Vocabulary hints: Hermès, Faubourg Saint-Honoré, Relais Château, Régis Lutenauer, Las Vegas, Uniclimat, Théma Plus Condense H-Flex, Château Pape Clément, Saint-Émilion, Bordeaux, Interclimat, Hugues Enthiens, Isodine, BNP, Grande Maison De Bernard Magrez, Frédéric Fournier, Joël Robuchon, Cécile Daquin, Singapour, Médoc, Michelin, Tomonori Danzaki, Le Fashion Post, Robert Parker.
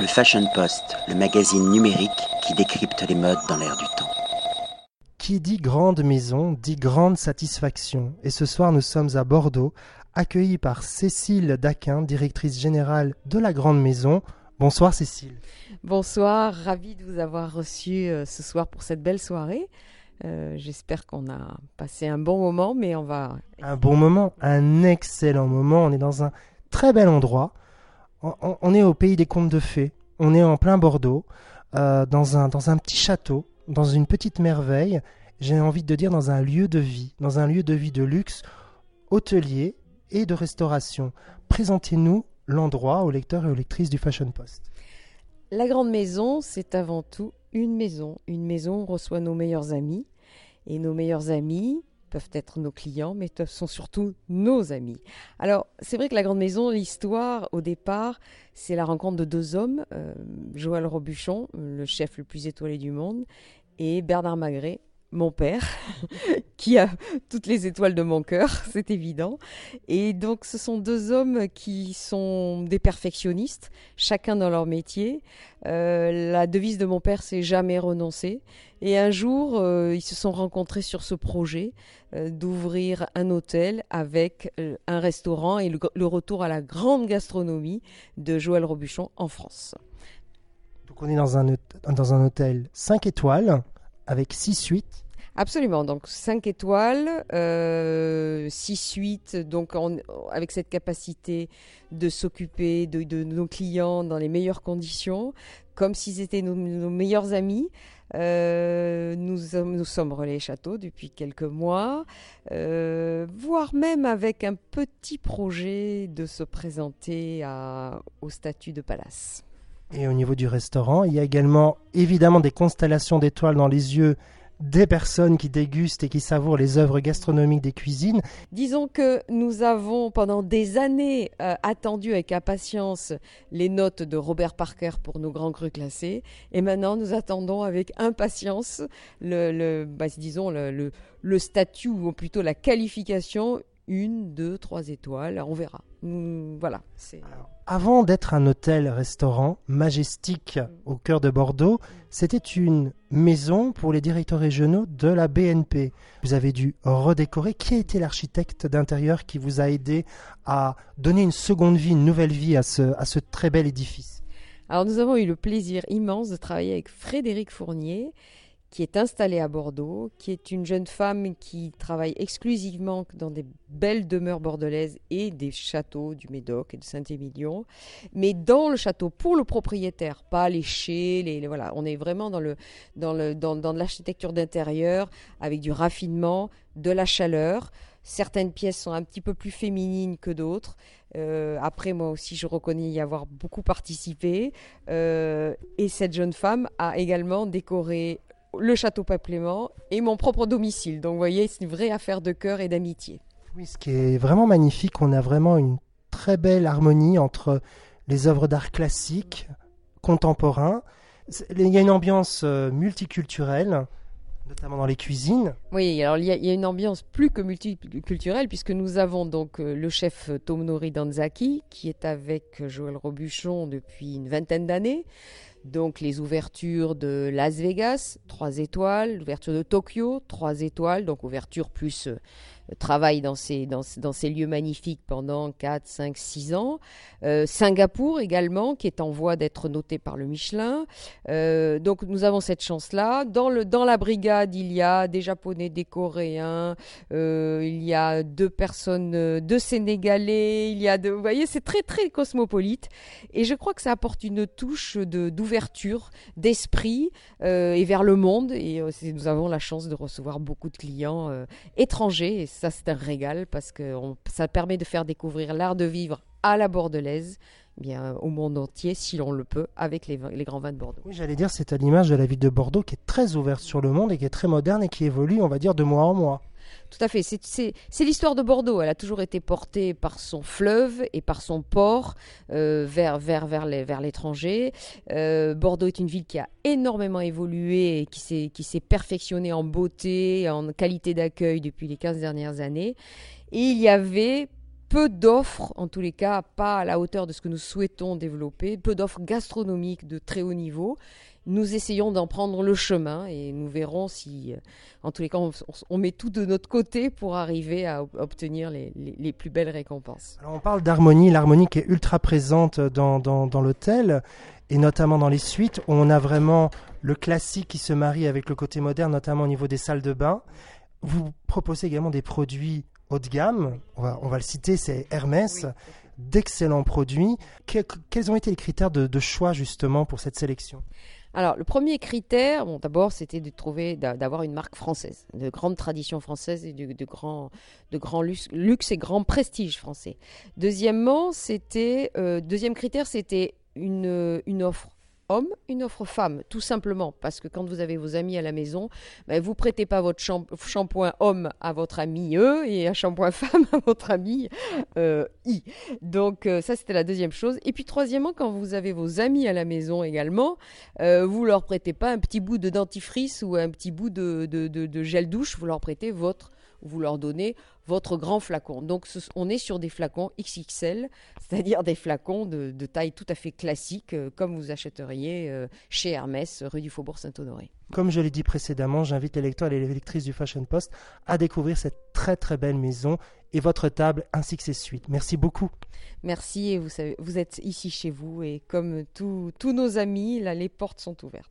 Le Fashion Post, le magazine numérique qui décrypte les modes dans l'air du temps. Qui dit grande maison, dit grande satisfaction. Et ce soir, nous sommes à Bordeaux, accueillis par Cécile Daquin, directrice générale de la Grande Maison. Bonsoir Cécile. Bonsoir, ravie de vous avoir reçu ce soir pour cette belle soirée. J'espère qu'on a passé un bon moment, mais on va... Un bon moment, un excellent moment. On est dans un très bel endroit. On est au pays des contes de fées. On est en plein Bordeaux, dans un petit château. Dans une petite merveille, j'ai envie de dire dans un lieu de vie de luxe, hôtelier et de restauration. Présentez-nous l'endroit aux lecteurs et aux lectrices du Fashion Post. La Grande Maison, c'est avant tout une maison. Une maison où on reçoit nos meilleurs amis. Et nos meilleurs amis peuvent être nos clients, mais sont surtout nos amis. Alors, c'est vrai que la Grande Maison, l'histoire, au départ, c'est la rencontre de deux hommes, Joël Robuchon, le chef le plus étoilé du monde, et Bernard Magrez, mon père, qui a toutes les étoiles de mon cœur, c'est évident. Et donc, ce sont deux hommes qui sont des perfectionnistes, chacun dans leur métier. La devise de mon père, c'est « jamais renoncer ». Et un jour, ils se sont rencontrés sur ce projet d'ouvrir un hôtel avec un restaurant et le retour à la grande gastronomie de Joël Robuchon en France. Donc, on est dans un hôtel 5 étoiles. Avec 6 suites. Absolument, donc 5 étoiles, 6 suites, donc avec cette capacité de s'occuper de nos clients dans les meilleures conditions, comme s'ils étaient nos meilleurs amis. Nous sommes Relais Château depuis quelques mois, voire même avec un petit projet de se présenter au statut de palace. Et au niveau du restaurant, il y a également évidemment des constellations d'étoiles dans les yeux des personnes qui dégustent et qui savourent les œuvres gastronomiques des cuisines. Disons que nous avons pendant des années attendu avec impatience les notes de Robert Parker pour nos grands crus classés. Et maintenant, nous attendons avec impatience le statut ou plutôt la qualification 1, 2, 3 étoiles, on verra. Voilà. Alors, avant d'être un hôtel-restaurant majestique au cœur de Bordeaux, c'était une maison pour les directeurs régionaux de la BNP. Vous avez dû redécorer. Qui a été l'architecte d'intérieur qui vous a aidé à donner une seconde vie, une nouvelle vie à ce très bel édifice? Alors, nous avons eu le plaisir immense de travailler avec Frédéric Fournier, qui est installée à Bordeaux, qui est une jeune femme qui travaille exclusivement dans des belles demeures bordelaises et des châteaux du Médoc et de Saint-Émilion, mais dans le château pour le propriétaire, pas les chais, voilà, on est vraiment dans l'architecture d'intérieur avec du raffinement, de la chaleur. Certaines pièces sont un petit peu plus féminines que d'autres. Après, moi aussi, je reconnais y avoir beaucoup participé. Et cette jeune femme a également décoré le Château Pape Clément et mon propre domicile. Donc, vous voyez, c'est une vraie affaire de cœur et d'amitié. Oui, ce qui est vraiment magnifique, on a vraiment une très belle harmonie entre les œuvres d'art classiques, contemporains. Il y a une ambiance multiculturelle, notamment dans les cuisines. Oui, alors il y a une ambiance plus que multiculturelle, puisque nous avons donc le chef Tomonori Danzaki, qui est avec Joël Robuchon depuis une vingtaine d'années. Donc les ouvertures de Las Vegas, 3 étoiles, l'ouverture de Tokyo, 3 étoiles, donc ouverture plus travail dans ces lieux magnifiques pendant 4, 5, 6 ans. Singapour également, qui est en voie d'être noté par le Michelin. Donc nous avons cette chance-là. Dans la brigade, il y a des Japonais, des Coréens, il y a deux personnes, deux Sénégalais, vous voyez, c'est très, très cosmopolite. Et je crois que ça apporte une touche d'ouverture, d'esprit et vers le monde. Et nous avons la chance de recevoir beaucoup de clients étrangers. Et ça, c'est un régal parce que ça permet de faire découvrir l'art de vivre à la bordelaise, bien au monde entier, si l'on le peut, avec les grands vins de Bordeaux. Oui, j'allais dire, c'est à l'image de la ville de Bordeaux qui est très ouverte sur le monde et qui est très moderne et qui évolue, on va dire, de mois en mois. Tout à fait, c'est l'histoire de Bordeaux. Elle a toujours été portée par son fleuve et par son port vers l'étranger. Bordeaux est une ville qui a énormément évolué et qui s'est perfectionnée en beauté, en qualité d'accueil depuis les 15 dernières années. Et il y avait peu d'offres, en tous les cas pas à la hauteur de ce que nous souhaitons développer, peu d'offres gastronomiques de très haut niveau. Nous essayons d'en prendre le chemin et nous verrons si, en tous les cas, on met tout de notre côté pour arriver à obtenir les plus belles récompenses. Alors on parle d'harmonie, l'harmonie qui est ultra présente dans l'hôtel et notamment dans les suites. On a vraiment le classique qui se marie avec le côté moderne, notamment au niveau des salles de bain. Vous proposez également des produits haut de gamme, on va le citer, c'est Hermès, oui, d'excellents produits. Quels ont été les critères de choix justement pour cette sélection ? Alors le premier critère, d'abord c'était d'avoir une marque française, de grande tradition française et de grand luxe et grand prestige français. Deuxième critère, c'était une offre homme, une offre femme, tout simplement, parce que quand vous avez vos amis à la maison, vous prêtez pas votre shampoing homme à votre ami E et un shampoing femme à votre ami I. Donc ça c'était la deuxième chose. Et puis troisièmement, quand vous avez vos amis à la maison également, vous leur prêtez pas un petit bout de dentifrice ou un petit bout de gel douche, vous leur donnez votre grand flacon. Donc on est sur des flacons XXL, c'est-à-dire des flacons de taille tout à fait classique, comme vous achèteriez chez Hermès, rue du Faubourg Saint-Honoré. Comme je l'ai dit précédemment, j'invite les lecteurs et les lectrices du Fashion Post à découvrir cette très très belle maison et votre table ainsi que ses suites. Merci beaucoup. Merci, et vous êtes ici chez vous et comme tous nos amis, là les portes sont ouvertes.